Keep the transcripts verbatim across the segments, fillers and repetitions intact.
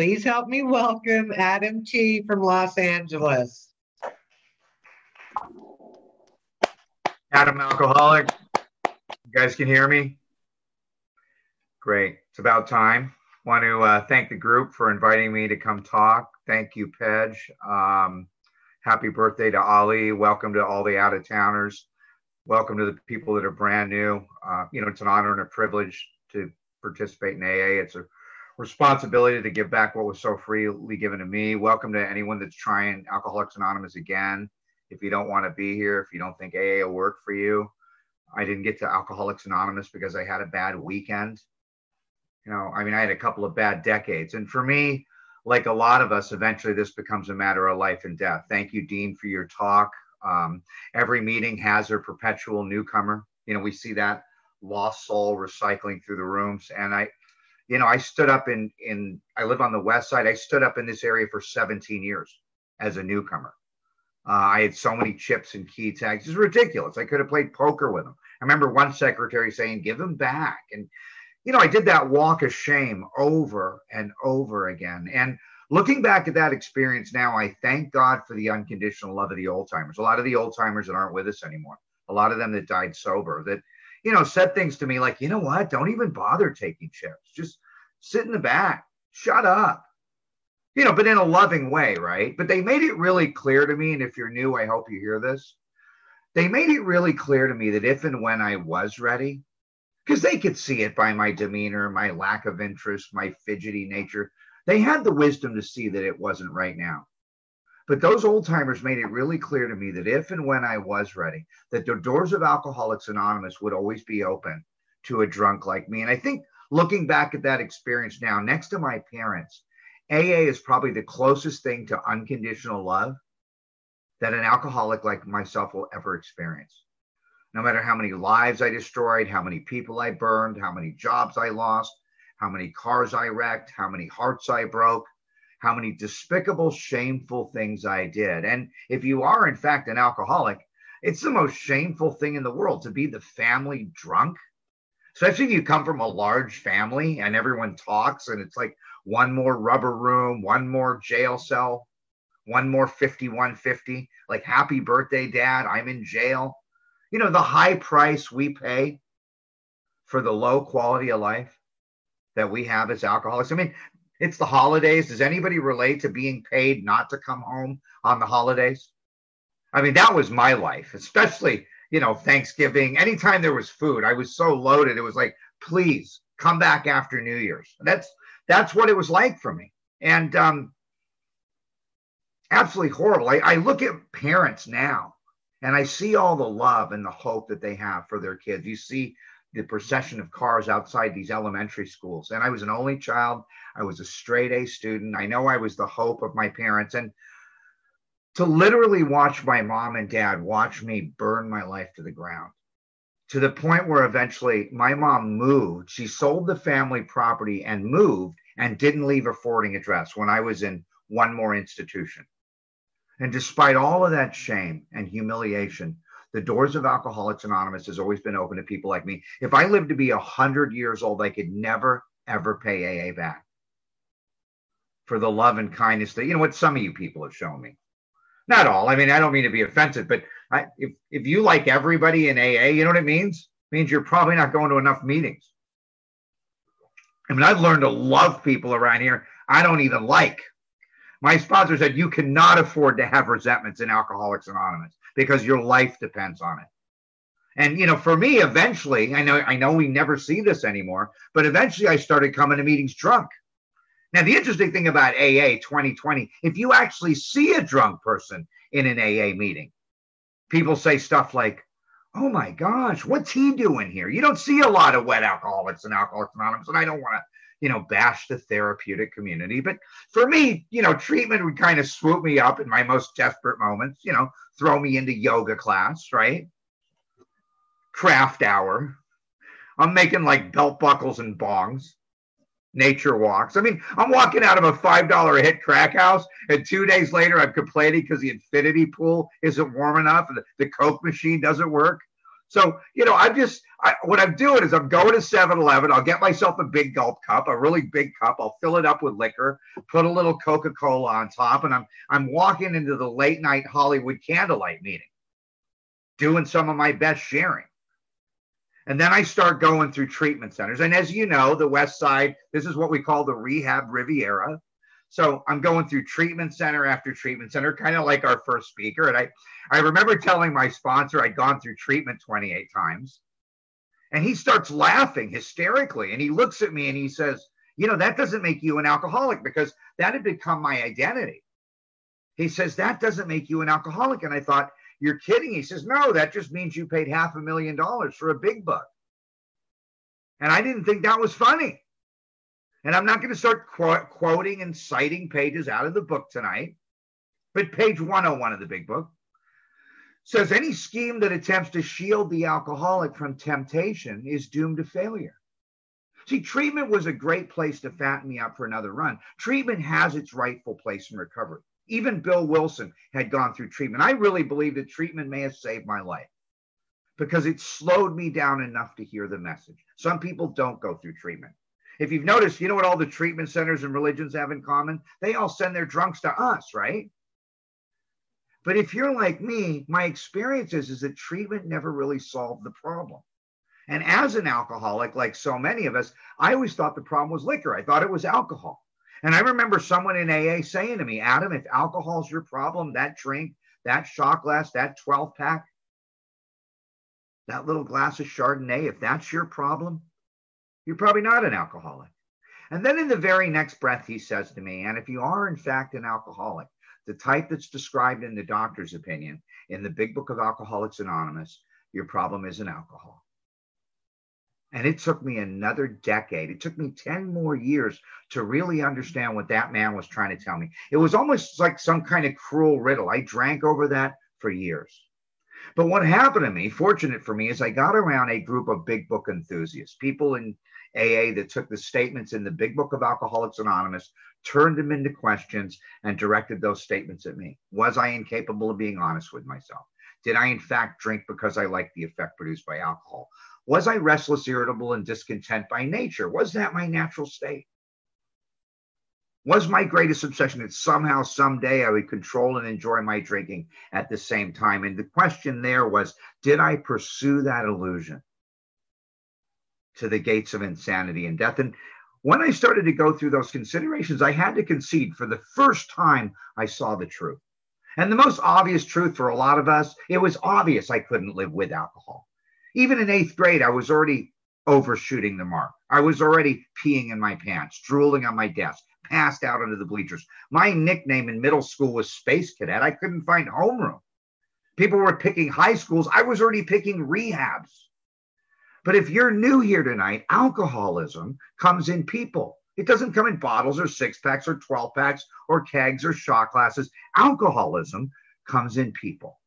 Please help me welcome Adam T from Los Angeles. Adam, alcoholic. You guys can hear me? Great. It's about time. Want to uh, thank the group for inviting me to come talk. Thank you, Pedge. Um, happy birthday to Ali. Welcome to all the out-of-towners. Welcome to the people that are brand new. Uh, you know, it's an honor and a privilege to participate in A A. It's a responsibility to give back what was so freely given to me. Welcome to anyone that's trying Alcoholics Anonymous again. If you don't want to be here, if you don't think A A will work for you. I didn't get to Alcoholics Anonymous because I had a bad weekend. You know, I mean, I had a couple of bad decades. And for me, like a lot of us, eventually this becomes a matter of life and death. Thank you, Dean, for your talk. Um, every meeting has their perpetual newcomer. You know, we see that lost soul recycling through the rooms. And I, you know, I stood up in, in, I live on the West Side. I stood up in this area for seventeen years as a newcomer. Uh, I had so many chips and key tags. It's ridiculous. I could have played poker with them. I remember one secretary saying, give them back. And, you know, I did that walk of shame over and over again. And looking back at that experience now, I thank God for the unconditional love of the old timers. A lot of the old timers that aren't with us anymore. A lot of them that died sober that, you know, said things to me like, you know what? Don't even bother taking chips. Just sit in the back. Shut up. You know, but in a loving way, right? But they made it really clear to me, and if you're new, I hope you hear this. They made it really clear to me that if and when I was ready, because they could see it by my demeanor, my lack of interest, my fidgety nature, they had the wisdom to see that it wasn't right now. But those old timers made it really clear to me that if and when I was ready, that the doors of Alcoholics Anonymous would always be open to a drunk like me. And I think looking back at that experience now, next to my parents, A A is probably the closest thing to unconditional love that an alcoholic like myself will ever experience. No matter how many lives I destroyed, how many people I burned, how many jobs I lost, how many cars I wrecked, how many hearts I broke, how many despicable, shameful things I did. And if you are, in fact, an alcoholic, it's the most shameful thing in the world to be the family drunk. Especially if you come from a large family and everyone talks and it's like one more rubber room, one more jail cell, one more fifty-one fifty, like happy birthday, dad, I'm in jail. You know, the high price we pay for the low quality of life that we have as alcoholics. I mean, it's the holidays. Does anybody relate to being paid not to come home on the holidays? I mean, that was my life, especially you know, Thanksgiving, anytime there was food, I was so loaded. It was like, please come back after New Year's. That's, that's what it was like for me. And um, absolutely horrible. I, I look at parents now and I see all the love and the hope that they have for their kids. You see the procession of cars outside these elementary schools. And I was an only child. I was a straight A student. I know I was the hope of my parents. And to literally watch my mom and dad watch me burn my life to the ground, to the point where eventually my mom moved. She sold the family property and moved and didn't leave a forwarding address when I was in one more institution. And despite all of that shame and humiliation, the doors of Alcoholics Anonymous has always been open to people like me. If I lived to be one hundred years old, I could never, ever pay A A back for the love and kindness that, you know what, some of you people have shown me. Not all. I mean, I don't mean to be offensive, but I, if, if you like everybody in A A, you know what it means? It means you're probably not going to enough meetings. I mean, I've learned to love people around here I don't even like. My sponsor said, you cannot afford to have resentments in Alcoholics Anonymous because your life depends on it. And, you know, for me, eventually, I know, I know we never see this anymore, but eventually I started coming to meetings drunk. Now, the interesting thing about A A twenty twenty, if you actually see a drunk person in an A A meeting, people say stuff like, oh, my gosh, what's he doing here? You don't see a lot of wet alcoholics and Alcoholics Anonymous, and I don't want to, you know, bash the therapeutic community. But for me, you know, treatment would kind of swoop me up in my most desperate moments, you know, throw me into yoga class, right? Craft hour. I'm making like belt buckles and bongs. Nature walks. I mean, I'm walking out of a five dollar hit crack house, and two days later, I'm complaining because the infinity pool isn't warm enough and the Coke machine doesn't work. So, you know, I'm just, I, what I'm doing is I'm going to seven eleven. I'll get myself a big gulp cup, a really big cup. I'll fill it up with liquor, put a little Coca-Cola on top, and I'm I'm walking into the late night Hollywood candlelight meeting, doing some of my best sharing. And then I start going through treatment centers. And as you know, the West Side, this is what we call the Rehab Riviera. So I'm going through treatment center after treatment center, kind of like our first speaker. And I, I remember telling my sponsor I'd gone through treatment twenty-eight times. And he starts laughing hysterically. And he looks at me and he says, you know, that doesn't make you an alcoholic, because that had become my identity. He says, that doesn't make you an alcoholic. And I thought, you're kidding. He says, no, that just means you paid half a million dollars for a big buck. And I didn't think that was funny. And I'm not going to start qu- quoting and citing pages out of the book tonight, but page one oh one of the big book says any scheme that attempts to shield the alcoholic from temptation is doomed to failure. See, treatment was a great place to fatten me up for another run. Treatment has its rightful place in recovery. Even Bill Wilson had gone through treatment. I really believe that treatment may have saved my life because it slowed me down enough to hear the message. Some people don't go through treatment. If you've noticed, you know what all the treatment centers and religions have in common? They all send their drunks to us, right? But if you're like me, my experience is, is that treatment never really solved the problem. And as an alcoholic, like so many of us, I always thought the problem was liquor. I thought it was alcohol. And I remember someone in A A saying to me, Adam, if alcohol's your problem, that drink, that shot glass, that twelve pack, that little glass of Chardonnay, if that's your problem, you're probably not an alcoholic. And then in the very next breath, he says to me, and if you are in fact an alcoholic, the type that's described in the doctor's opinion, in the big book of Alcoholics Anonymous, your problem isn't alcohol. And it took me another decade. It took me ten more years to really understand what that man was trying to tell me. It was almost like some kind of cruel riddle. I drank over that for years. But what happened to me, fortunate for me, is I got around a group of big book enthusiasts, people in A A that took the statements in the big book of Alcoholics Anonymous, turned them into questions, and directed those statements at me. Was I incapable of being honest with myself? Did I in fact drink because I liked the effect produced by alcohol? Was I restless, irritable, and discontent by nature? Was that my natural state? Was my greatest obsession that somehow, someday, I would control and enjoy my drinking at the same time? And the question there was, did I pursue that illusion to the gates of insanity and death? And when I started to go through those considerations, I had to concede for the first time I saw the truth. And the most obvious truth for a lot of us, it was obvious I couldn't live with alcohol. Even in eighth grade, I was already overshooting the mark. I was already peeing in my pants, drooling on my desk, passed out under the bleachers. My nickname in middle school was Space Cadet. I couldn't find homeroom. People were picking high schools. I was already picking rehabs. But if you're new here tonight, alcoholism comes in people. It doesn't come in bottles or six-packs or twelve-packs or kegs or shot glasses. Alcoholism comes in people.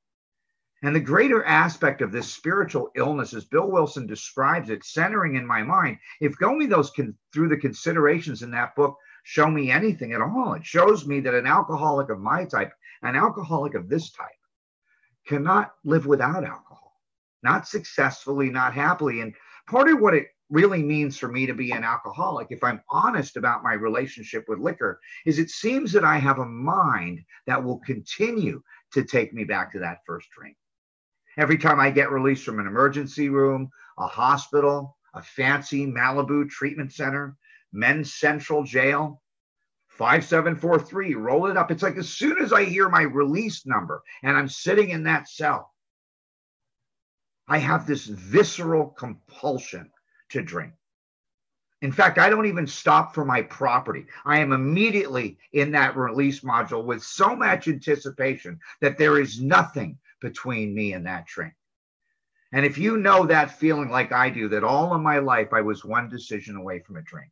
And the greater aspect of this spiritual illness, as Bill Wilson describes it, centering in my mind, if going those con- through the considerations in that book show me anything at all, it shows me that an alcoholic of my type, an alcoholic of this type, cannot live without alcohol, not successfully, not happily. And part of what it really means for me to be an alcoholic, if I'm honest about my relationship with liquor, is it seems that I have a mind that will continue to take me back to that first drink. Every time I get released from an emergency room, a hospital, a fancy Malibu treatment center, Men's Central Jail, five seven four three, roll it up. It's like as soon as I hear my release number and I'm sitting in that cell, I have this visceral compulsion to drink. In fact, I don't even stop for my property. I am immediately in that release module with so much anticipation that there is nothing between me and that drink. And if you know that feeling like I do, that all of my life I was one decision away from a drink.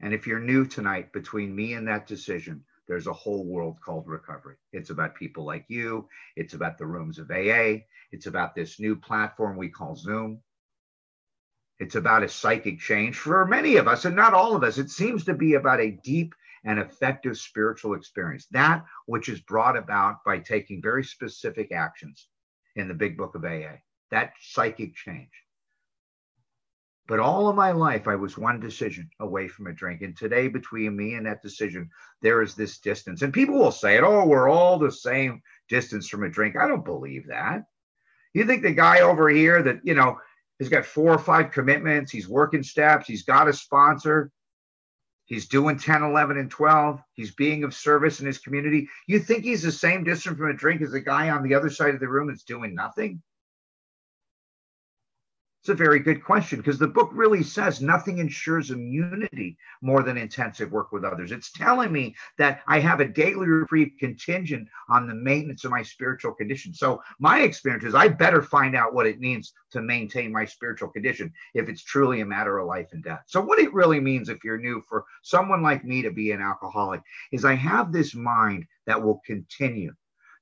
And if you're new tonight, between me and that decision, there's a whole world called recovery. It's about people like you. It's about the rooms of A A. It's about this new platform we call Zoom. It's about a psychic change for many of us, and not all of us. It seems to be about a deep and effective spiritual experience, that which is brought about by taking very specific actions in the big book of A A. that psychic change. But all of my life, I was one decision away from a drink. And today, between me and that decision, there is this distance. And people will say it, oh, we're all the same distance from a drink. I don't believe that. You think the guy over here that, you know, has got four or five commitments, he's working steps, he's got a sponsor, he's doing ten, eleven, and twelve, he's being of service in his community. You think he's the same distance from a drink as the guy on the other side of the room that's doing nothing? It's a very good question, because the book really says nothing ensures immunity more than intensive work with others. It's telling me that I have a daily reprieve contingent on the maintenance of my spiritual condition. So my experience is I better find out what it means to maintain my spiritual condition if it's truly a matter of life and death. So what it really means, if you're new, for someone like me to be an alcoholic, is I have this mind that will continue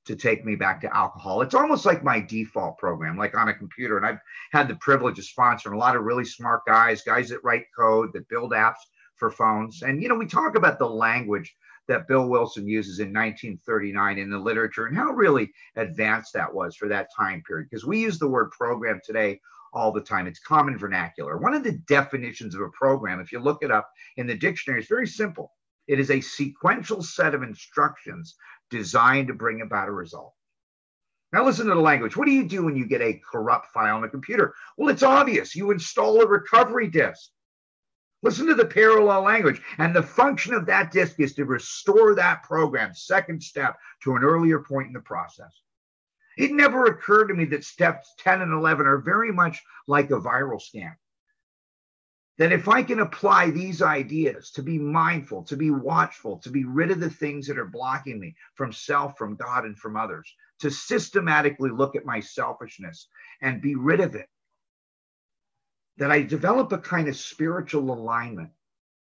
to take me back to alcohol. It's almost like my default program, like on a computer. And I've had the privilege of sponsoring a lot of really smart guys, guys that write code, that build apps for phones. And, you know, we talk about the language that Bill Wilson uses in nineteen thirty-nine in the literature and how really advanced that was for that time period. Because we use the word program today all the time. It's common vernacular. One of the definitions of a program, if you look it up in the dictionary, is very simple. It is a sequential set of instructions designed to bring about a result. Now listen to the language. What do you do when you get a corrupt file on a computer? Well, it's obvious. You install a recovery disk. Listen to the parallel language. And the function of that disk is to restore that program, second step, to an earlier point in the process. It never occurred to me that steps ten and eleven are very much like a viral scan. That if I can apply these ideas to be mindful, to be watchful, to be rid of the things that are blocking me from self, from God, and from others, to systematically look at my selfishness and be rid of it, that I develop a kind of spiritual alignment.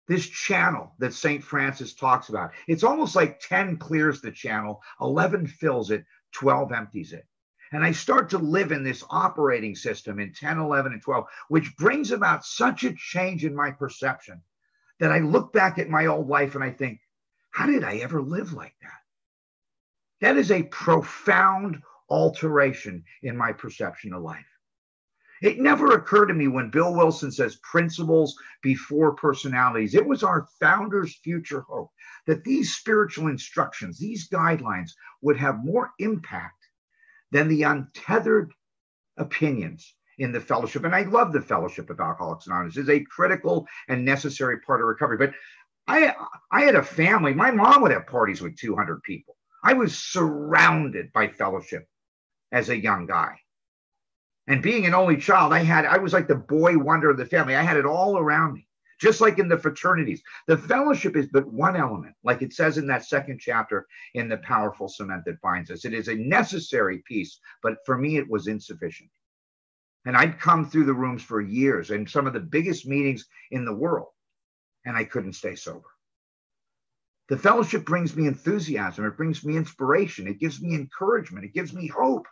This channel that Saint Francis talks about, it's almost like ten clears the channel, eleven fills it, twelve empties it. And I start to live in this operating system in ten, eleven, and twelve, which brings about such a change in my perception that I look back at my old life and I think, how did I ever live like that? That is a profound alteration in my perception of life. It never occurred to me when Bill Wilson says principles before personalities. It was our founder's future hope that these spiritual instructions, these guidelines, would have more impact than the untethered opinions in the fellowship. And I love the fellowship of Alcoholics Anonymous. It's a critical and necessary part of recovery. But I, I had a family. My mom would have parties with two hundred people. I was surrounded by fellowship as a young guy. And being an only child, I had I was like the boy wonder of the family. I had it all around me, just like in the fraternities. The fellowship is but one element, like it says in that second chapter in The Powerful Cement That Binds Us. It is a necessary piece, but for me, it was insufficient. And I'd come through the rooms for years and some of the biggest meetings in the world, and I couldn't stay sober. The fellowship brings me enthusiasm. It brings me inspiration. It gives me encouragement. It gives me hope,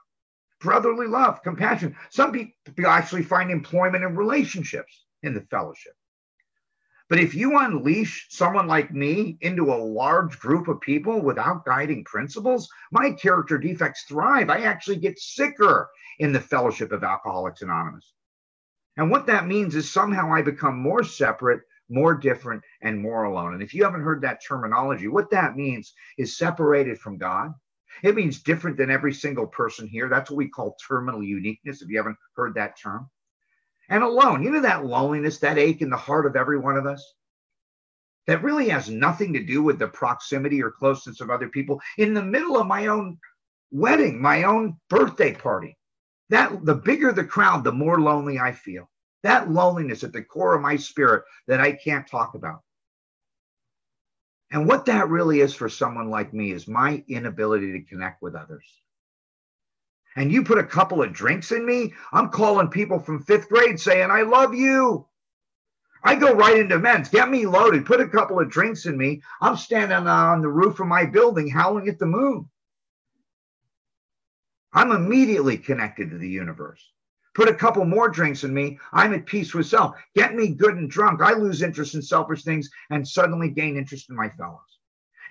brotherly love, compassion. Some people actually find employment and relationships in the fellowship. But if you unleash someone like me into a large group of people without guiding principles, my character defects thrive. I actually get sicker in the fellowship of Alcoholics Anonymous. And what that means is somehow I become more separate, more different, and more alone. And if you haven't heard that terminology, what that means is separated from God. It means different than every single person here. That's what we call terminal uniqueness, if you haven't heard that term. And alone, you know, that loneliness, that ache in the heart of every one of us, that really has nothing to do with the proximity or closeness of other people. In the middle of my own wedding, my own birthday party, that the bigger the crowd, the more lonely I feel. That loneliness at the core of my spirit that I can't talk about. And what that really is for someone like me is my inability to connect with others. And you put a couple of drinks in me, I'm calling people from fifth grade saying, I love you. I go right into Men's, get me loaded, put a couple of drinks in me. I'm standing on the roof of my building howling at the moon. I'm immediately connected to the universe. Put a couple more drinks in me, I'm at peace with self. Get me good and drunk, I lose interest in selfish things and suddenly gain interest in my fellows.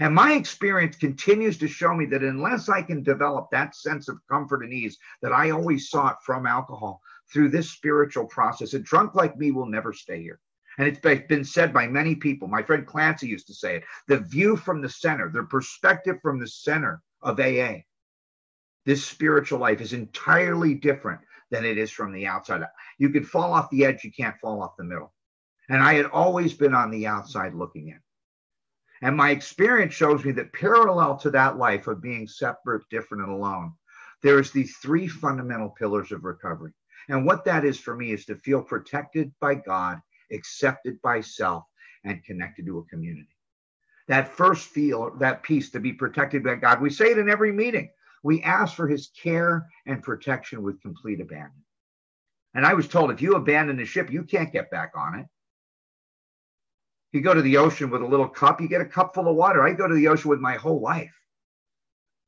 And my experience continues to show me that unless I can develop that sense of comfort and ease that I always sought from alcohol through this spiritual process, a drunk like me will never stay here. And it's been said by many people. My friend Clancy used to say it. The view from the center, the perspective from the center of A A, this spiritual life is entirely different than it is from the outside. You can fall off the edge. You can't fall off the middle. And I had always been on the outside looking in. And my experience shows me that parallel to that life of being separate, different, and alone, there is the three fundamental pillars of recovery. And what that is for me is to feel protected by God, accepted by self, and connected to a community. That first feel, that piece, to be protected by God, we say it in every meeting. We ask for his care and protection with complete abandon. And I was told, if you abandon the ship, you can't get back on it. You go to the ocean with a little cup, you get a cup full of water. I go to the ocean with my whole life.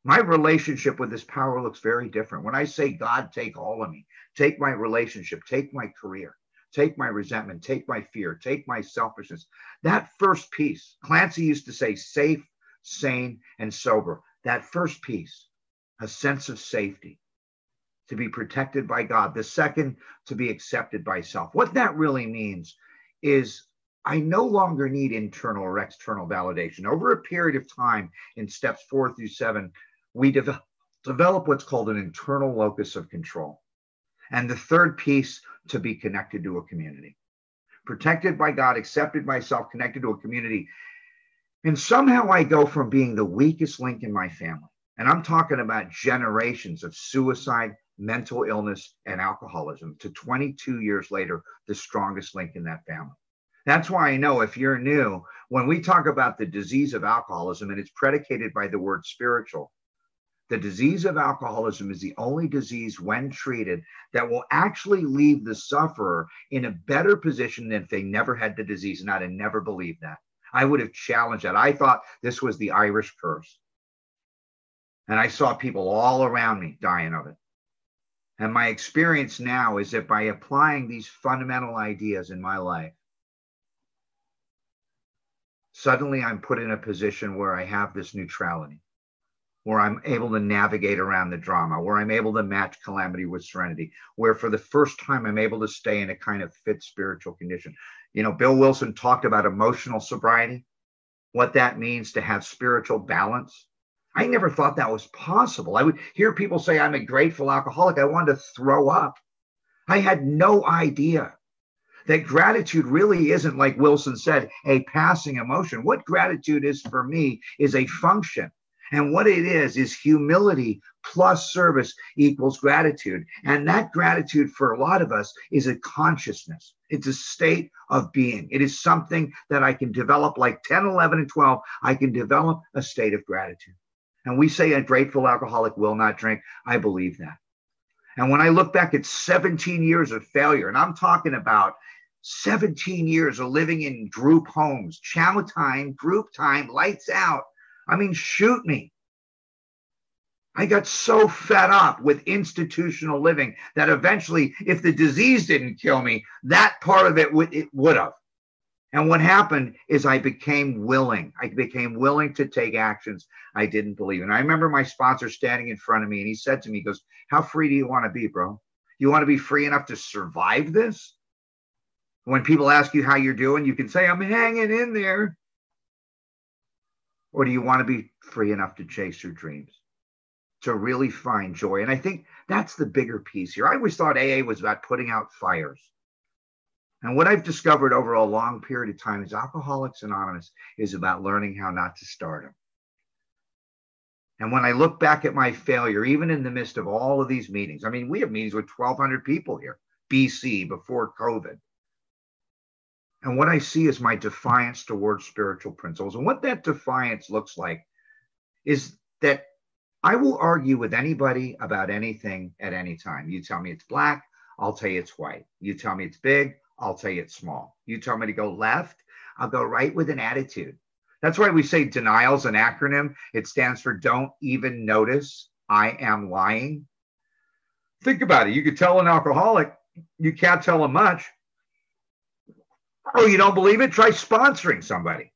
My relationship with this power looks very different. When I say, God, take all of me, take my relationship, take my career, take my resentment, take my fear, take my selfishness. That first piece, Clancy used to say, safe, sane, and sober. That first piece, a sense of safety, to be protected by God. The second, to be accepted by self. What that really means is, I no longer need internal or external validation. Over a period of time in steps four through seven, we de- develop what's called an internal locus of control. And the third piece, to be connected to a community. Protected by God, accepted by self, connected to a community. And somehow I go from being the weakest link in my family. And I'm talking about generations of suicide, mental illness, and alcoholism, to twenty-two years later, the strongest link in that family. That's why I know, if you're new, when we talk about the disease of alcoholism, and it's predicated by the word spiritual, the disease of alcoholism is the only disease, when treated, that will actually leave the sufferer in a better position than if they never had the disease. And I'd have never believed that. I would have challenged that. I thought this was the Irish curse. And I saw people all around me dying of it. And my experience now is that by applying these fundamental ideas in my life, suddenly I'm put in a position where I have this neutrality, where I'm able to navigate around the drama, where I'm able to match calamity with serenity, where for the first time I'm able to stay in a kind of fit spiritual condition. You know, Bill Wilson talked about emotional sobriety, what that means to have spiritual balance. I never thought that was possible. I would hear people say, I'm a grateful alcoholic. I wanted to throw up. I had no idea that gratitude really isn't, like Wilson said, a passing emotion. What gratitude is for me is a function. And what it is, is humility plus service equals gratitude. And that gratitude for a lot of us is a consciousness. It's a state of being. It is something that I can develop, like ten, eleven, and twelve. I can develop a state of gratitude. And we say a grateful alcoholic will not drink. I believe that. And when I look back at seventeen years of failure, and I'm talking about seventeen years of living in group homes, chow time, group time, lights out. I mean, shoot me. I got so fed up with institutional living that eventually, if the disease didn't kill me, that part of it would, it would have. And what happened is I became willing. I became willing to take actions I didn't believe in. I remember my sponsor standing in front of me, and he said to me, he goes, how free do you want to be, bro? You want to be free enough to survive this? When people ask you how you're doing, you can say, I'm hanging in there. Or do you want to be free enough to chase your dreams, to really find joy? And I think that's the bigger piece here. I always thought A A was about putting out fires. And what I've discovered over a long period of time is Alcoholics Anonymous is about learning how not to start them. And when I look back at my failure, even in the midst of all of these meetings, I mean, we have meetings with twelve hundred people here, B C, before COVID. And what I see is my defiance towards spiritual principles. And what that defiance looks like is that I will argue with anybody about anything at any time. You tell me it's black, I'll tell you it's white. You tell me it's big, I'll tell you it's small. You tell me to go left, I'll go right with an attitude. That's why we say denial's an acronym. It stands for don't even notice I am lying. Think about it. You could tell an alcoholic, you can't tell him much. Oh, you don't believe it? Try sponsoring somebody.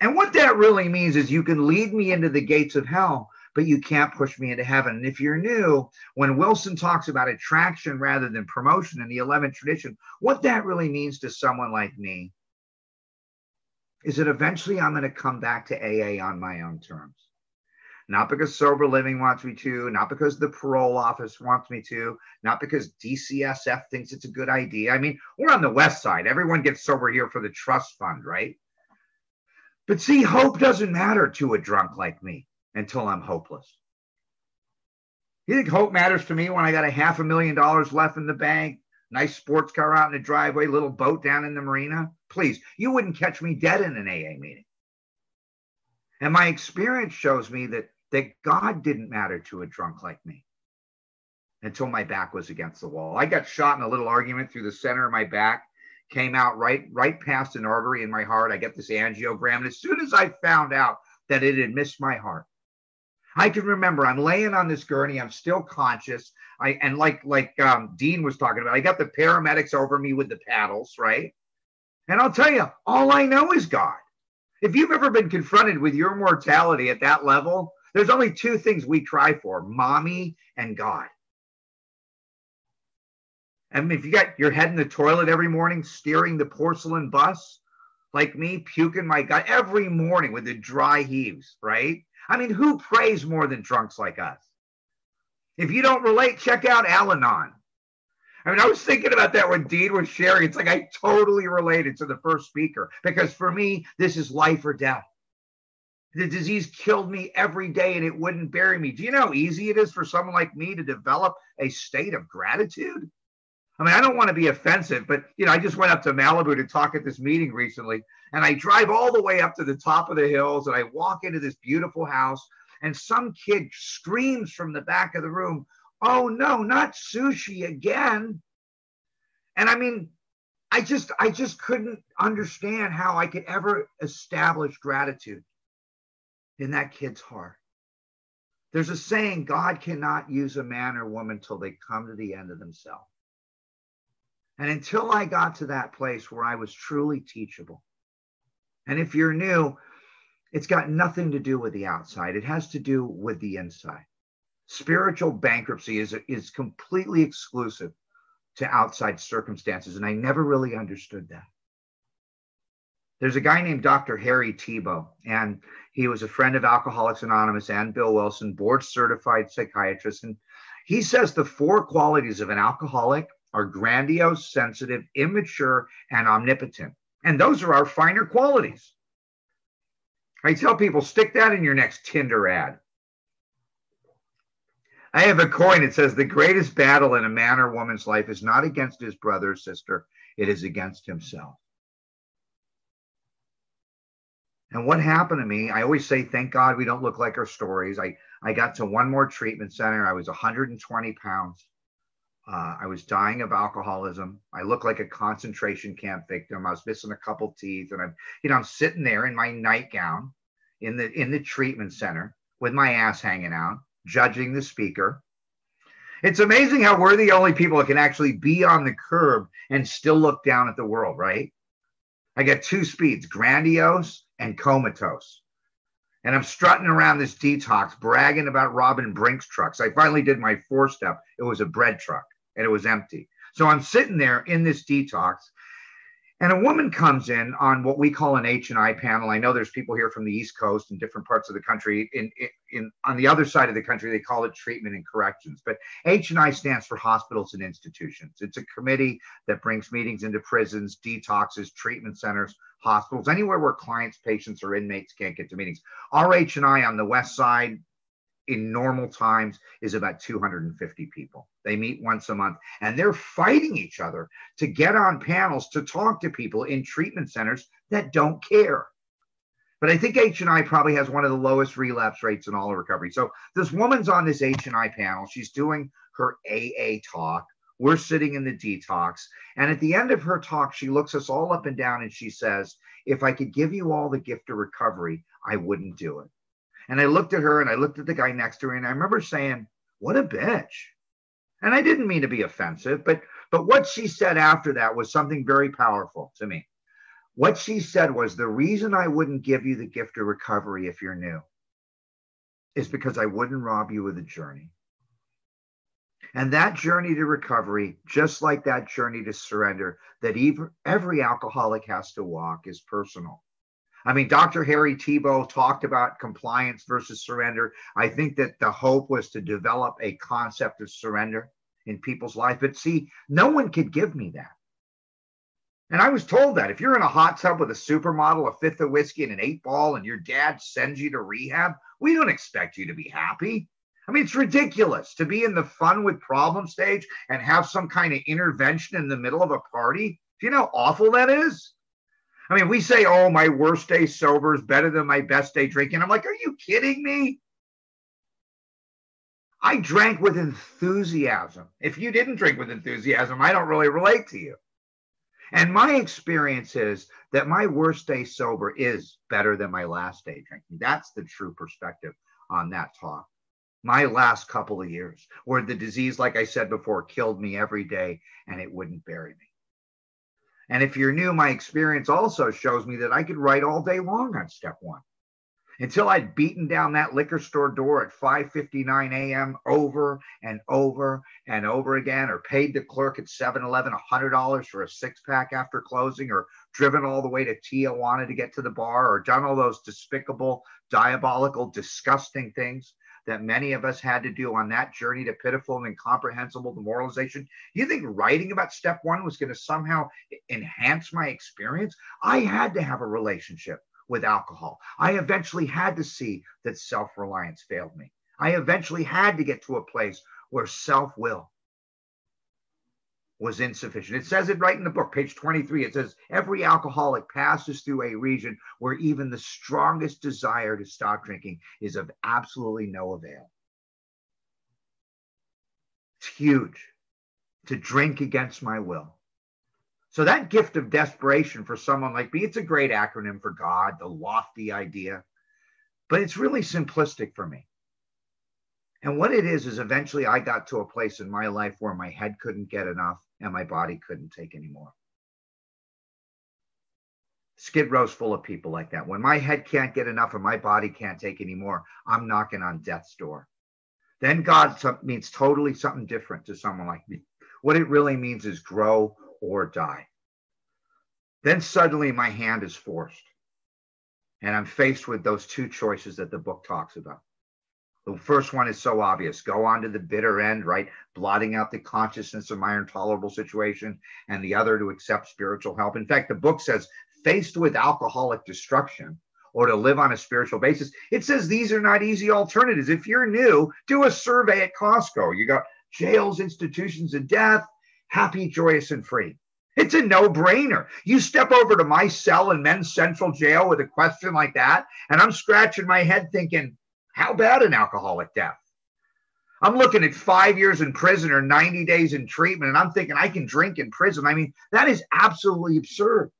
And what that really means is you can lead me into the gates of hell, but you can't push me into heaven. And if you're new, when Wilson talks about attraction rather than promotion in the eleventh tradition, what that really means to someone like me is that eventually I'm going to come back to A A on my own terms. Not because sober living wants me to, not because the parole office wants me to, not because D C S F thinks it's a good idea. I mean, we're on the West Side. Everyone gets sober here for the trust fund, right? But see, hope doesn't matter to a drunk like me until I'm hopeless. You think hope matters to me when I got a half a million dollars left in the bank, nice sports car out in the driveway, little boat down in the marina? Please, you wouldn't catch me dead in an A A meeting. And my experience shows me that that God didn't matter to a drunk like me until my back was against the wall. I got shot in a little argument through the center of my back, came out right, right past an artery in my heart. I got this angiogram. And as soon as I found out that it had missed my heart, I can remember I'm laying on this gurney. I'm still conscious. I And like, like um, Dean was talking about, I got the paramedics over me with the paddles, right? And I'll tell you, all I know is God. If you've ever been confronted with your mortality at that level, there's only two things we cry for, mommy and God. I mean, if you got your head in the toilet every morning, steering the porcelain bus, like me, puking my gut every morning with the dry heaves, right? I mean, who prays more than drunks like us? If you don't relate, check out Al-Anon. I mean, I was thinking about that when Dean was sharing. It's like I totally related to the first speaker because for me, this is life or death. The disease killed me every day and it wouldn't bury me. Do you know how easy it is for someone like me to develop a state of gratitude? I mean, I don't want to be offensive, but, you know, I just went up to Malibu to talk at this meeting recently, and I drive all the way up to the top of the hills and I walk into this beautiful house and some kid screams from the back of the room, "Oh no, not sushi again." And I mean, I just, I just couldn't understand how I could ever establish gratitude in that kid's heart. There's a saying, God cannot use a man or woman till they come to the end of themselves. And until I got to that place where I was truly teachable. And if you're new, it's got nothing to do with the outside. It has to do with the inside. Spiritual bankruptcy is, is completely exclusive to outside circumstances. And I never really understood that. There's a guy named Doctor Harry Tebow, and he was a friend of Alcoholics Anonymous and Bill Wilson, board certified psychiatrist. And he says the four qualities of an alcoholic are grandiose, sensitive, immature, and omnipotent. And those are our finer qualities. I tell people, stick that in your next Tinder ad. I have a coin. It says the greatest battle in a man or woman's life is not against his brother or sister. It is against himself. And what happened to me, I always say, thank God we don't look like our stories. I, I got to one more treatment center. I was one hundred twenty pounds. Uh, I was dying of alcoholism. I looked like a concentration camp victim. I was missing a couple teeth. And I'm, you know, I'm sitting there in my nightgown in the, in the treatment center with my ass hanging out, judging the speaker. It's amazing how we're the only people that can actually be on the curb and still look down at the world, right? I got two speeds, grandiose and comatose. And I'm strutting around this detox, bragging about robbing Brinks trucks. I finally did my four-step. It was a bread truck, and it was empty. So I'm sitting there in this detox, and a woman comes in on what we call an H and I panel. I know there's people here from the East Coast and different parts of the country. In, in, in, on the other side of the country, they call it treatment and corrections. But H and I stands for hospitals and institutions. It's a committee that brings meetings into prisons, detoxes, treatment centers, hospitals, anywhere where clients, patients, or inmates can't get to meetings. Our H and I on the West Side in normal times is about two hundred fifty people. They meet once a month and they're fighting each other to get on panels to talk to people in treatment centers that don't care. But I think H and I probably has one of the lowest relapse rates in all of recovery. So this woman's on this H and I panel. She's doing her A A talk. We're sitting in the detox. And at the end of her talk, she looks us all up and down and she says, "If I could give you all the gift of recovery, I wouldn't do it." And I looked at her and I looked at the guy next to her and I remember saying, "What a bitch." And I didn't mean to be offensive, but, but what she said after that was something very powerful to me. What she said was, the reason I wouldn't give you the gift of recovery if you're new is because I wouldn't rob you of the journey. And that journey to recovery, just like that journey to surrender that every alcoholic has to walk, is personal. I mean, Doctor Harry Tebow talked about compliance versus surrender. I think that the hope was to develop a concept of surrender in people's life. But see, no one could give me that. And I was told that if you're in a hot tub with a supermodel, a fifth of whiskey, and an eight ball, and your dad sends you to rehab, we don't expect you to be happy. I mean, it's ridiculous to be in the fun with problem stage and have some kind of intervention in the middle of a party. Do you know how awful that is? I mean, we say, oh, my worst day sober is better than my best day drinking. I'm like, are you kidding me? I drank with enthusiasm. If you didn't drink with enthusiasm, I don't really relate to you. And my experience is that my worst day sober is better than my last day drinking. That's the true perspective on that talk. My last couple of years, where the disease, like I said before, killed me every day and it wouldn't bury me. And if you're new, my experience also shows me that I could write all day long on step one until I'd beaten down that liquor store door at five fifty-nine a m over and over and over again, or paid the clerk at seven eleven one hundred dollars for a six pack after closing, or driven all the way to Tijuana to get to the bar, or done all those despicable, diabolical, disgusting things that many of us had to do on that journey to pitiful and incomprehensible demoralization. You think writing about step one was going to somehow enhance my experience? I had to have a relationship with alcohol. I eventually had to see that self-reliance failed me. I eventually had to get to a place where self-will was insufficient. It says it right in the book, page twenty-three. It says, every alcoholic passes through a region where even the strongest desire to stop drinking is of absolutely no avail. It's huge to drink against my will. So that gift of desperation for someone like me, it's a great acronym for God, the lofty idea, but it's really simplistic for me. And what it is, is eventually I got to a place in my life where my head couldn't get enough and my body couldn't take anymore. Skid Row's full of people like that. When my head can't get enough and my body can't take anymore, I'm knocking on death's door. Then God means totally something different to someone like me. What it really means is grow or die. Then suddenly my hand is forced and I'm faced with those two choices that the book talks about. The first one is so obvious. Go on to the bitter end, right? Blotting out the consciousness of my intolerable situation, and the other to accept spiritual help. In fact, the book says, faced with alcoholic destruction or to live on a spiritual basis, it says these are not easy alternatives. If you're new, do a survey at Costco. You got jails, institutions, and death, happy, joyous, and free. It's a no-brainer. You step over to my cell in Men's Central Jail with a question like that, and I'm scratching my head thinking, how bad an alcoholic death? I'm looking at five years in prison or ninety days in treatment, and I'm thinking I can drink in prison. I mean, that is absolutely absurd.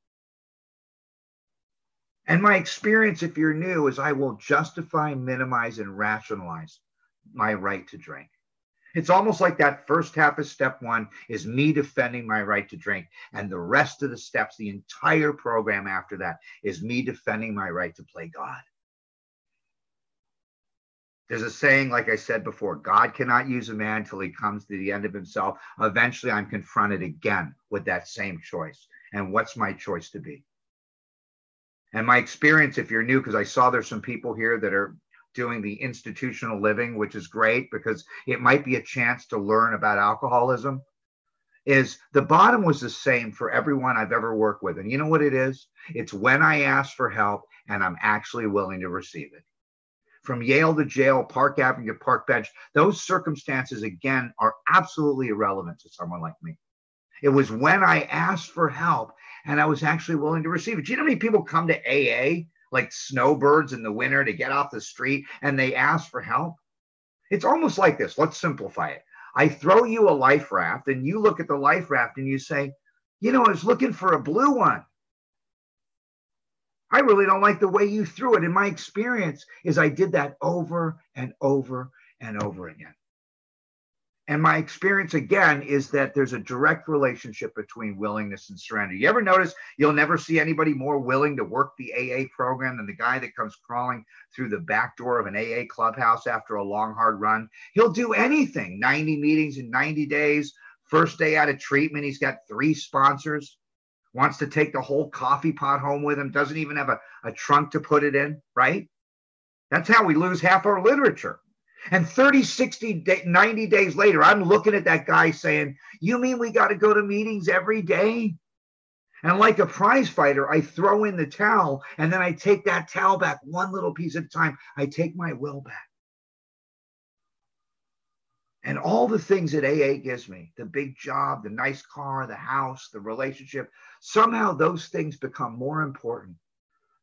And my experience, if you're new, is I will justify, minimize, and rationalize my right to drink. It's almost like that first half of step one is me defending my right to drink, and the rest of the steps, the entire program after that, is me defending my right to play God. There's a saying, like I said before, God cannot use a man till he comes to the end of himself. Eventually, I'm confronted again with that same choice. And what's my choice to be? And my experience, if you're new, because I saw there's some people here that are doing the institutional living, which is great because it might be a chance to learn about alcoholism, is the bottom was the same for everyone I've ever worked with. And you know what it is? It's when I ask for help and I'm actually willing to receive it. From Yale to jail, Park Avenue to Park Pedge, those circumstances, again, are absolutely irrelevant to someone like me. It was when I asked for help and I was actually willing to receive it. Do you know how many people come to A A, like snowbirds in the winter to get off the street, and they ask for help? It's almost like this. Let's simplify it. I throw you a life raft and you look at the life raft and you say, you know, I was looking for a blue one. I really don't like the way you threw it. And my experience is I did that over and over and over again. And my experience, again, is that there's a direct relationship between willingness and surrender. You ever notice you'll never see anybody more willing to work the A A program than the guy that comes crawling through the back door of an A A clubhouse after a long, hard run? He'll do anything, ninety meetings in ninety days, first day out of treatment, he's got three sponsors, wants to take the whole coffee pot home with him, doesn't even have a, a trunk to put it in, right? That's how we lose half our literature. And thirty, sixty, ninety days later, I'm looking at that guy saying, you mean we got to go to meetings every day? And like a prize fighter, I throw in the towel, and then I take that towel back one little piece at a time. I take my will back. And all the things that A A gives me, the big job, the nice car, the house, the relationship, somehow those things become more important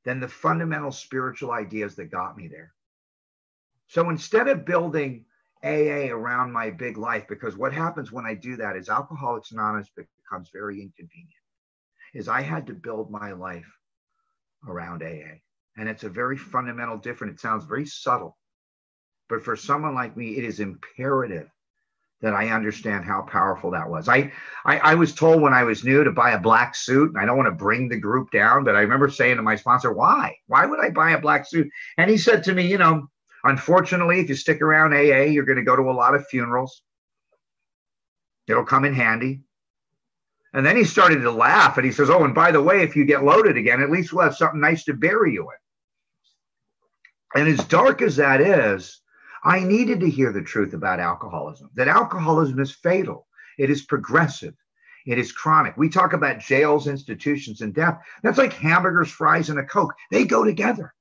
than the fundamental spiritual ideas that got me there. So instead of building A A around my big life, because what happens when I do that is Alcoholics Anonymous becomes very inconvenient, is I had to build my life around A A. And it's a very fundamental difference. It sounds very subtle, but for someone like me, it is imperative that I understand how powerful that was. I, I, I was told when I was new to buy a black suit, and I don't want to bring the group down, but I remember saying to my sponsor, why? Why would I buy a black suit? And he said to me, you know, unfortunately, if you stick around A A, you're going to go to a lot of funerals. It'll come in handy. And then he started to laugh, and he says, oh, and by the way, if you get loaded again, at least we'll have something nice to bury you in. And as dark as that is, I needed to hear the truth about alcoholism, that alcoholism is fatal. It is progressive. It is chronic. We talk about jails, institutions, and death. That's like hamburgers, fries, and a Coke. They go together.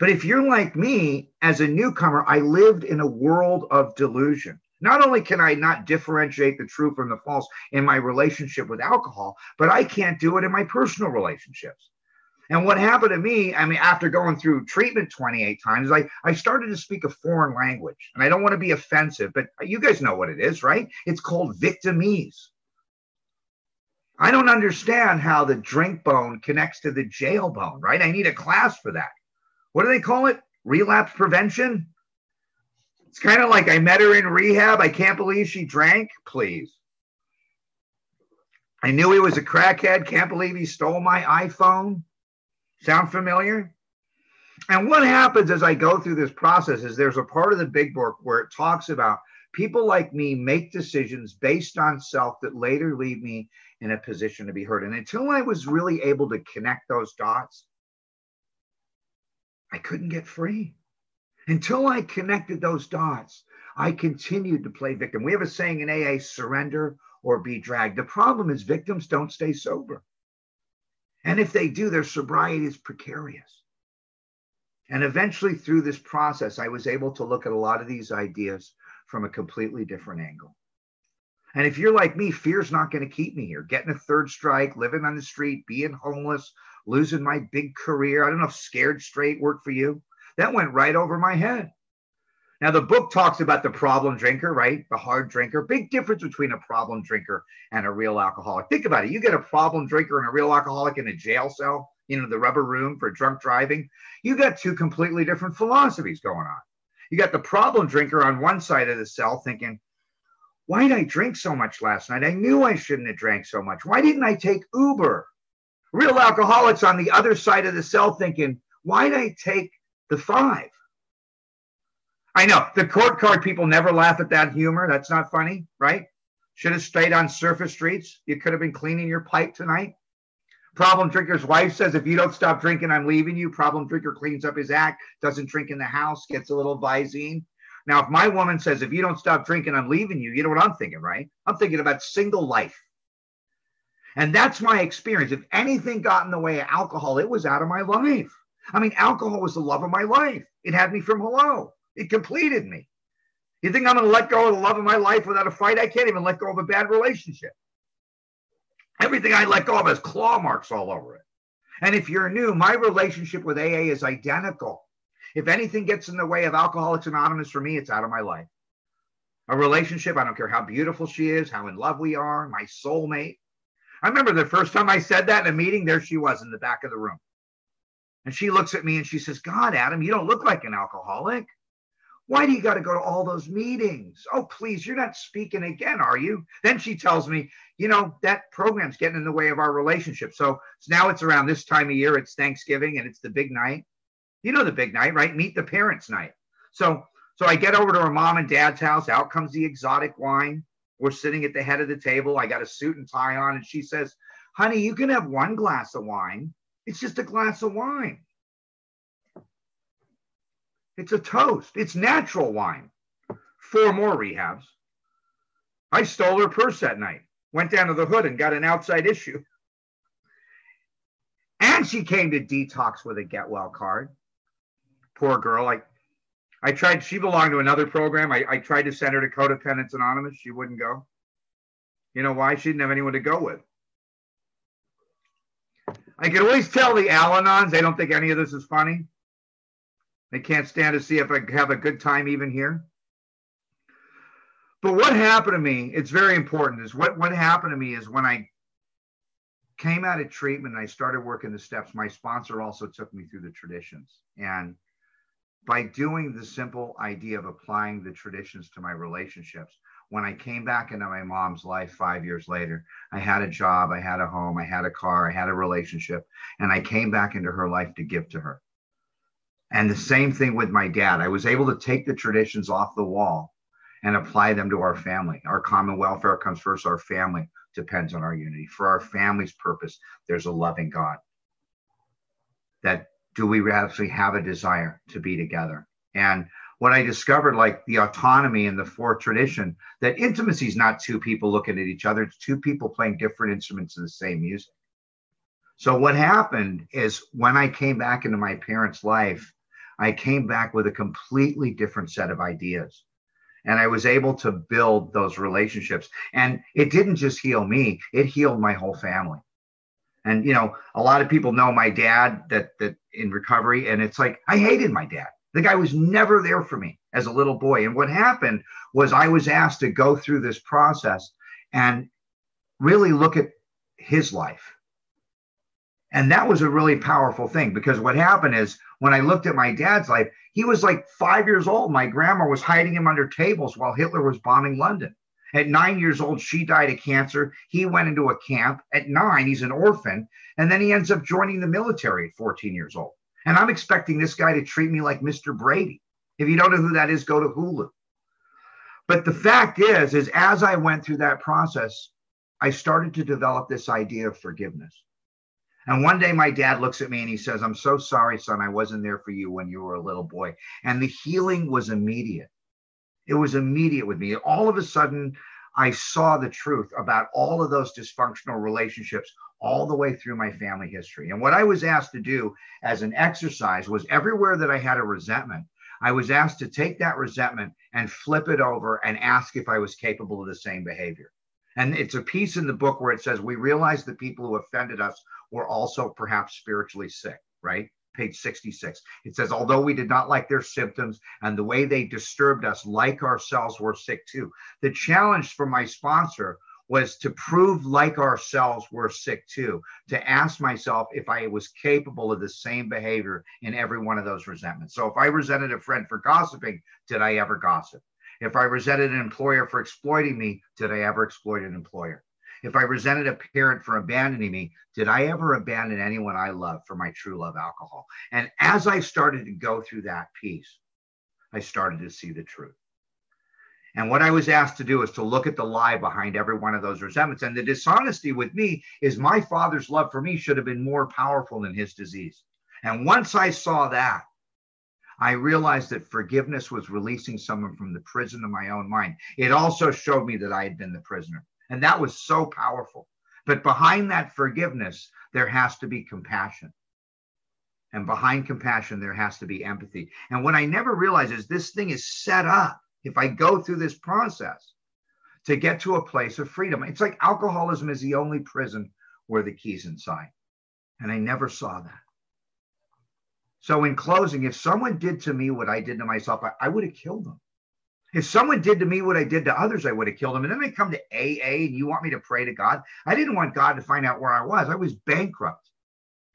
But if you're like me, as a newcomer, I lived in a world of delusion. Not only can I not differentiate the true from the false in my relationship with alcohol, but I can't do it in my personal relationships. And what happened to me, I mean, after going through treatment twenty-eight times, I, I started to speak a foreign language. And I don't want to be offensive, but you guys know what it is, right? It's called victimese. I don't understand how the drink bone connects to the jail bone, right? I need a class for that. What do they call it? Relapse prevention? It's kind of like I met her in rehab. I can't believe she drank, please. I knew he was a crackhead. Can't believe he stole my iPhone. Sound familiar? And what happens as I go through this process is there's a part of the big book where it talks about people like me make decisions based on self that later leave me in a position to be hurt. And until I was really able to connect those dots, I couldn't get free. Until I connected those dots, I continued to play victim. We have a saying in A A, surrender or be dragged. The problem is victims don't stay sober. And if they do, their sobriety is precarious. And eventually through this process, I was able to look at a lot of these ideas from a completely different angle. And if you're like me, fear's not going to keep me here. Getting a third strike, living on the street, being homeless, losing my big career. I don't know if scared straight worked for you. That went right over my head. Now, the book talks about the problem drinker, right? The hard drinker. Big difference between a problem drinker and a real alcoholic. Think about it. You get a problem drinker and a real alcoholic in a jail cell, you know, the rubber room for drunk driving. You got two completely different philosophies going on. You got the problem drinker on one side of the cell thinking, why did I drink so much last night? I knew I shouldn't have drank so much. Why didn't I take Uber? Real alcoholics on the other side of the cell thinking, why did I take the five? I know, the court card people never laugh at that humor. That's not funny, right? Should have stayed on surface streets. You could have been cleaning your pipe tonight. Problem drinker's wife says, if you don't stop drinking, I'm leaving you. Problem drinker cleans up his act, doesn't drink in the house, gets a little Visine. Now, if my woman says, if you don't stop drinking, I'm leaving you, you know what I'm thinking, right? I'm thinking about single life. And that's my experience. If anything got in the way of alcohol, it was out of my life. I mean, alcohol was the love of my life. It had me from hello. It completed me. You think I'm going to let go of the love of my life without a fight? I can't even let go of a bad relationship. Everything I let go of has claw marks all over it. And if you're new, my relationship with A A is identical. If anything gets in the way of Alcoholics Anonymous for me, it's out of my life. A relationship, I don't care how beautiful she is, how in love we are, my soulmate. I remember the first time I said that in a meeting, there she was in the back of the room. And she looks at me and she says, God, Adam, you don't look like an alcoholic. Why do you got to go to all those meetings? Oh, please, you're not speaking again, are you? Then she tells me, you know, that program's getting in the way of our relationship. So, so now it's around this time of year. It's Thanksgiving and it's the big night. You know the big night, right? Meet the parents night. So, so I get over to her mom and dad's house. Out comes the exotic wine. We're sitting at the head of the table. I got a suit and tie on. And she says, honey, you can have one glass of wine. It's just a glass of wine. It's a toast. It's natural wine. Four more rehabs. I stole her purse that night. Went down to the hood and got an outside issue. And she came to detox with a get well card. Poor girl. I, I tried. She belonged to another program. I, I tried to send her to Codependents Anonymous. She wouldn't go. You know why? She didn't have anyone to go with. I can always tell the Al-Anons, they don't think any of this is funny. They can't stand to see if I have a good time even here. But what happened to me, it's very important, is what, what happened to me is when I came out of treatment and I started working the steps, my sponsor also took me through the traditions. And by doing the simple idea of applying the traditions to my relationships, when I came back into my mom's life five years later, I had a job, I had a home, I had a car, I had a relationship, and I came back into her life to give to her. And the same thing with my dad. I was able to take the traditions off the wall and apply them to our family. Our common welfare comes first. Our family depends on our unity. For our family's purpose, there's a loving God. That do we actually have a desire to be together? And what I discovered, like the autonomy in the fourth tradition, that intimacy is not two people looking at each other. It's two people playing different instruments in the same music. So what happened is when I came back into my parents' life, I came back with a completely different set of ideas, and I was able to build those relationships. And it didn't just heal me, it healed my whole family. And, you know, a lot of people know my dad that, that in recovery, and it's like, I hated my dad. The guy was never there for me as a little boy. And what happened was I was asked to go through this process and really look at his life. And that was a really powerful thing, because what happened is when I looked at my dad's life, he was like five years old. My grandma was hiding him under tables while Hitler was bombing London. At nine years old, she died of cancer. He went into a camp. At nine, he's an orphan. And then he ends up joining the military at fourteen years old. And I'm expecting this guy to treat me like Mister Brady. If you don't know who that is, go to Hulu. But the fact is, is as I went through that process, I started to develop this idea of forgiveness. And one day my dad looks at me and he says, I'm so sorry, son, I wasn't there for you when you were a little boy. And the healing was immediate. It was immediate with me. All of a sudden, I saw the truth about all of those dysfunctional relationships all the way through my family history. And what I was asked to do as an exercise was everywhere that I had a resentment, I was asked to take that resentment and flip it over and ask if I was capable of the same behavior. And it's a piece in the book where it says, we realize the people who offended us were also perhaps spiritually sick, right? Page sixty-six. It says, although we did not like their symptoms and the way they disturbed us, like ourselves, we're sick too. The challenge for my sponsor was to prove like ourselves we're sick too, to ask myself if I was capable of the same behavior in every one of those resentments. So if I resented a friend for gossiping, did I ever gossip? If I resented an employer for exploiting me, did I ever exploit an employer? If I resented a parent for abandoning me, did I ever abandon anyone I love for my true love, alcohol? And as I started to go through that piece, I started to see the truth. And what I was asked to do is to look at the lie behind every one of those resentments. And the dishonesty with me is my father's love for me should have been more powerful than his disease. And once I saw that, I realized that forgiveness was releasing someone from the prison of my own mind. It also showed me that I had been the prisoner. And that was so powerful. But behind that forgiveness, there has to be compassion. And behind compassion, there has to be empathy. And what I never realized is this thing is set up, if I go through this process, to get to a place of freedom. It's like alcoholism is the only prison where the key's inside. And I never saw that. So in closing, if someone did to me what I did to myself, I, I would have killed them. If someone did to me what I did to others, I would have killed them. And then I come to A A and you want me to pray to God? I didn't want God to find out where I was. I was bankrupt.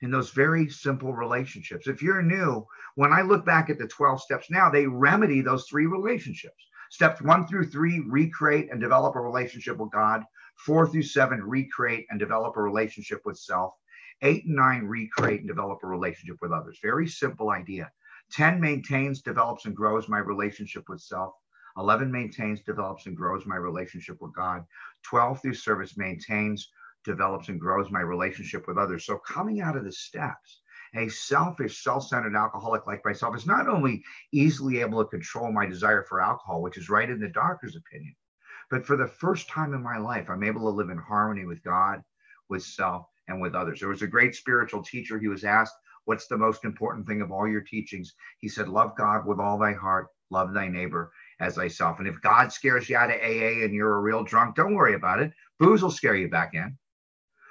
in those very simple relationships. If you're new, when I look back at the twelve steps now, they remedy those three relationships. Steps one through three, recreate and develop a relationship with God. Four through seven, recreate and develop a relationship with self. Eight and nine, recreate and develop a relationship with others. Very simple idea. ten maintains, develops, and grows my relationship with self. eleven maintains, develops, and grows my relationship with God. twelve through service maintains, develops, and grows my relationship with others. So coming out of the steps, a selfish, self-centered alcoholic like myself is not only easily able to control my desire for alcohol, which is right in the doctor's opinion, but for the first time in my life, I'm able to live in harmony with God, with self, and with others. There was a great spiritual teacher. He was asked, what's the most important thing of all your teachings? He said, love God with all thy heart, love thy neighbor as thyself. And if God scares you out of A A and you're a real drunk, don't worry about it. Booze will scare you back in.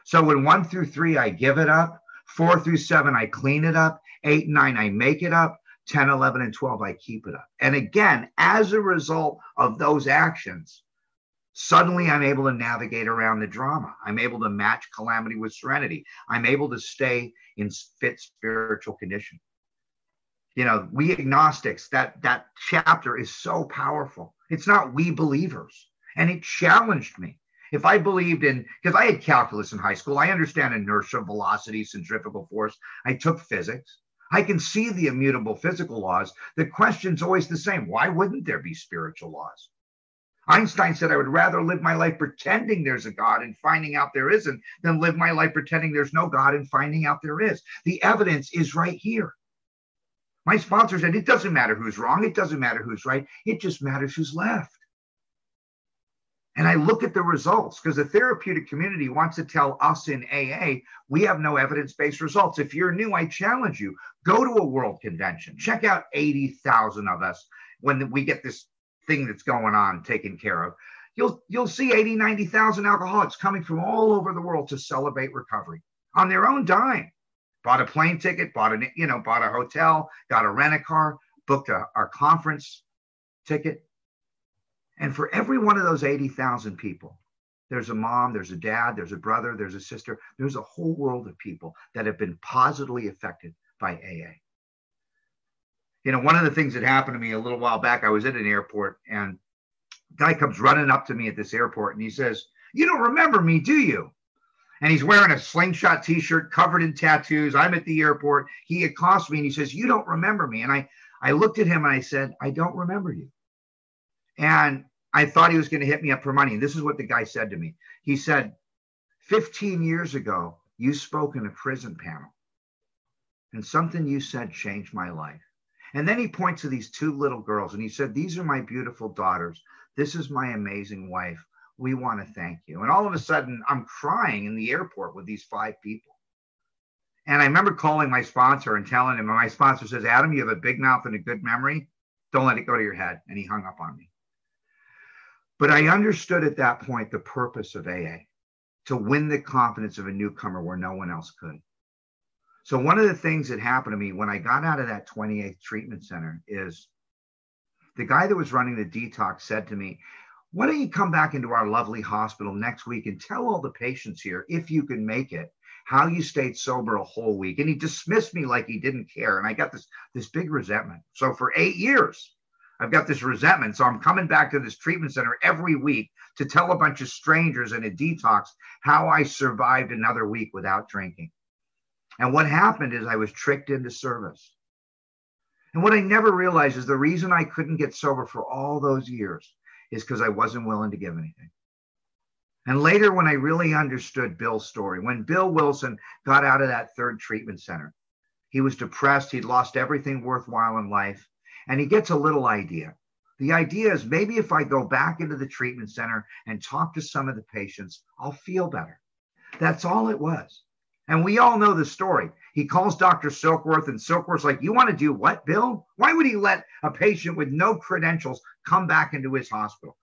So when one through three, I give it up. Four through seven, I clean it up. Eight and nine, I make it up. ten, eleven, and twelve, I keep it up. And again, as a result of those actions, suddenly I'm able to navigate around the drama. I'm able to match calamity with serenity. I'm able to stay in fit spiritual condition. You know, we agnostics, that, that chapter is so powerful. It's not we believers. And it challenged me. If I believed in, because I had calculus in high school, I understand inertia, velocity, centrifugal force. I took physics. I can see the immutable physical laws. The question's always the same. Why wouldn't there be spiritual laws? Einstein said, I would rather live my life pretending there's a God and finding out there isn't than live my life pretending there's no God and finding out there is. The evidence is right here. My sponsor said, it doesn't matter who's wrong. It doesn't matter who's right. It just matters who's left. And I look at the results because the therapeutic community wants to tell us in A A, we have no evidence-based results. If you're new, I challenge you, go to a world convention, check out eighty thousand of us. When we get this thing that's going on taken care of, you'll, you'll see eighty, ninety thousand alcoholics coming from all over the world to celebrate recovery on their own dime. Bought a plane ticket, bought an, you know, bought a hotel, got a rent-a-car, booked a, our conference ticket. And for every one of those eighty thousand people, there's a mom, there's a dad, there's a brother, there's a sister, there's a whole world of people that have been positively affected by A A. You know, one of the things that happened to me a little while back, I was at an airport and a guy comes running up to me at this airport and he says, you don't remember me, do you? And he's wearing a slingshot t-shirt covered in tattoos. I'm at the airport. He accosts me and he says, you don't remember me. And I, I looked at him and I said, I don't remember you. And I thought he was going to hit me up for money. And this is what the guy said to me. He said, fifteen years ago, you spoke in a prison panel. And something you said changed my life. And then he points to these two little girls and he said, these are my beautiful daughters. This is my amazing wife. We want to thank you. And all of a sudden, I'm crying in the airport with these five people. And I remember calling my sponsor and telling him, and my sponsor says, Adam, you have a big mouth and a good memory. Don't let it go to your head. And he hung up on me. But I understood at that point the purpose of A A, to win the confidence of a newcomer where no one else could. So one of the things that happened to me when I got out of that twenty-eighth treatment center is the guy that was running the detox said to me, why don't you come back into our lovely hospital next week and tell all the patients here, if you can make it, how you stayed sober a whole week. And he dismissed me like he didn't care. And I got this, this big resentment. So for eight years, I've got this resentment. So I'm coming back to this treatment center every week to tell a bunch of strangers in a detox how I survived another week without drinking. And what happened is I was tricked into service. And what I never realized is the reason I couldn't get sober for all those years is because I wasn't willing to give anything. And later when I really understood Bill's story, when Bill Wilson got out of that third treatment center, he was depressed. He'd lost everything worthwhile in life. And he gets a little idea. The idea is maybe if I go back into the treatment center and talk to some of the patients, I'll feel better. That's all it was. And we all know the story. He calls Doctor Silkworth and Silkworth's like, you want to do what, Bill? Why would he let a patient with no credentials come back into his hospital?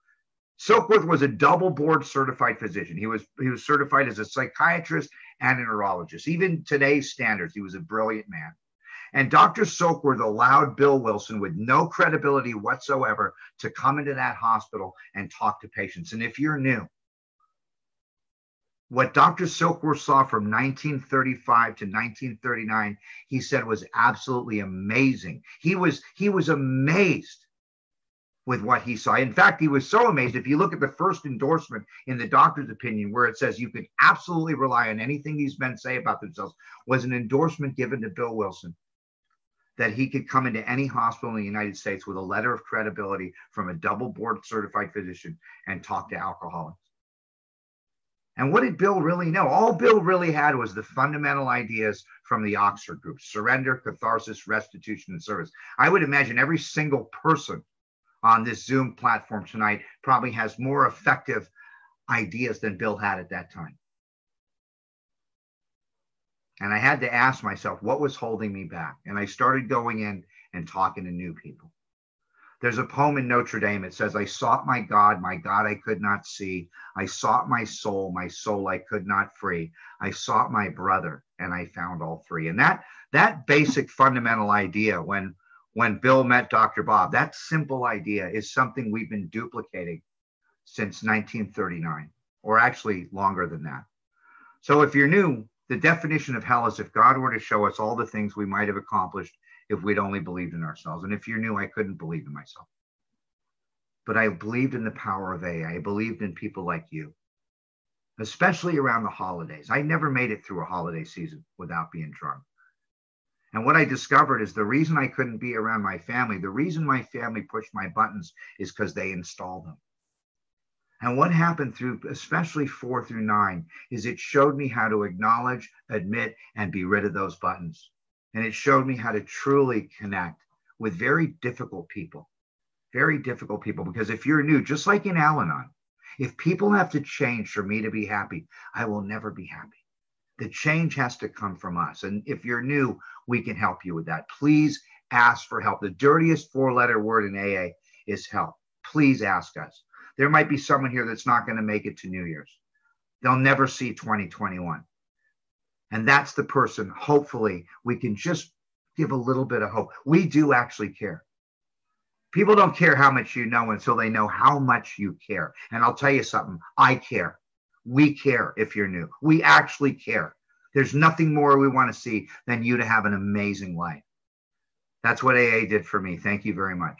Silkworth was a double board certified physician. He was, he was certified as a psychiatrist and a neurologist. Even today's standards, he was a brilliant man. And Doctor Silkworth allowed Bill Wilson with no credibility whatsoever to come into that hospital and talk to patients. And if you're new, What Doctor Silkworth saw from nineteen thirty-five to nineteen thirty-nine, he said was absolutely amazing. He was, he was amazed with what he saw. In fact, he was so amazed, if you look at the first endorsement in the doctor's opinion, where it says you could absolutely rely on anything these men say about themselves, was an endorsement given to Bill Wilson, that he could come into any hospital in the United States with a letter of credibility from a double board certified physician and talk to alcoholics. And what did Bill really know? All Bill really had was the fundamental ideas from the Oxford group: surrender, catharsis, restitution, and service. I would imagine every single person on this Zoom platform tonight probably has more effective ideas than Bill had at that time. And I had to ask myself, what was holding me back? And I started going in and talking to new people. There's a poem in Notre Dame. It says, I sought my God, my God I could not see. I sought my soul, my soul I could not free. I sought my brother, and I found all three. And that, that basic fundamental idea, when, when Bill met Doctor Bob, that simple idea is something we've been duplicating since nineteen thirty-nine, or actually longer than that. So if you're new, the definition of hell is if God were to show us all the things we might have accomplished if we'd only believed in ourselves. And if you're new, I couldn't believe in myself. But I believed in the power of A. I believed in people like you, especially around the holidays. I never made it through a holiday season without being drunk. And what I discovered is the reason I couldn't be around my family, the reason my family pushed my buttons, is because they installed them. And what happened through, especially four through nine, is it showed me how to acknowledge, admit, and be rid of those buttons. And it showed me how to truly connect with very difficult people, very difficult people. Because if you're new, just like in Al-Anon, if people have to change for me to be happy, I will never be happy. The change has to come from us. And if you're new, we can help you with that. Please ask for help. The dirtiest four-letter word in A A is help. Please ask us. There might be someone here that's not going to make it to New Year's. They'll never see twenty twenty-one. And that's the person, hopefully, we can just give a little bit of hope. We do actually care. People don't care how much you know until they know how much you care. And I'll tell you something, I care. We care if you're new. We actually care. There's nothing more we want to see than you to have an amazing life. That's what A A did for me. Thank you very much.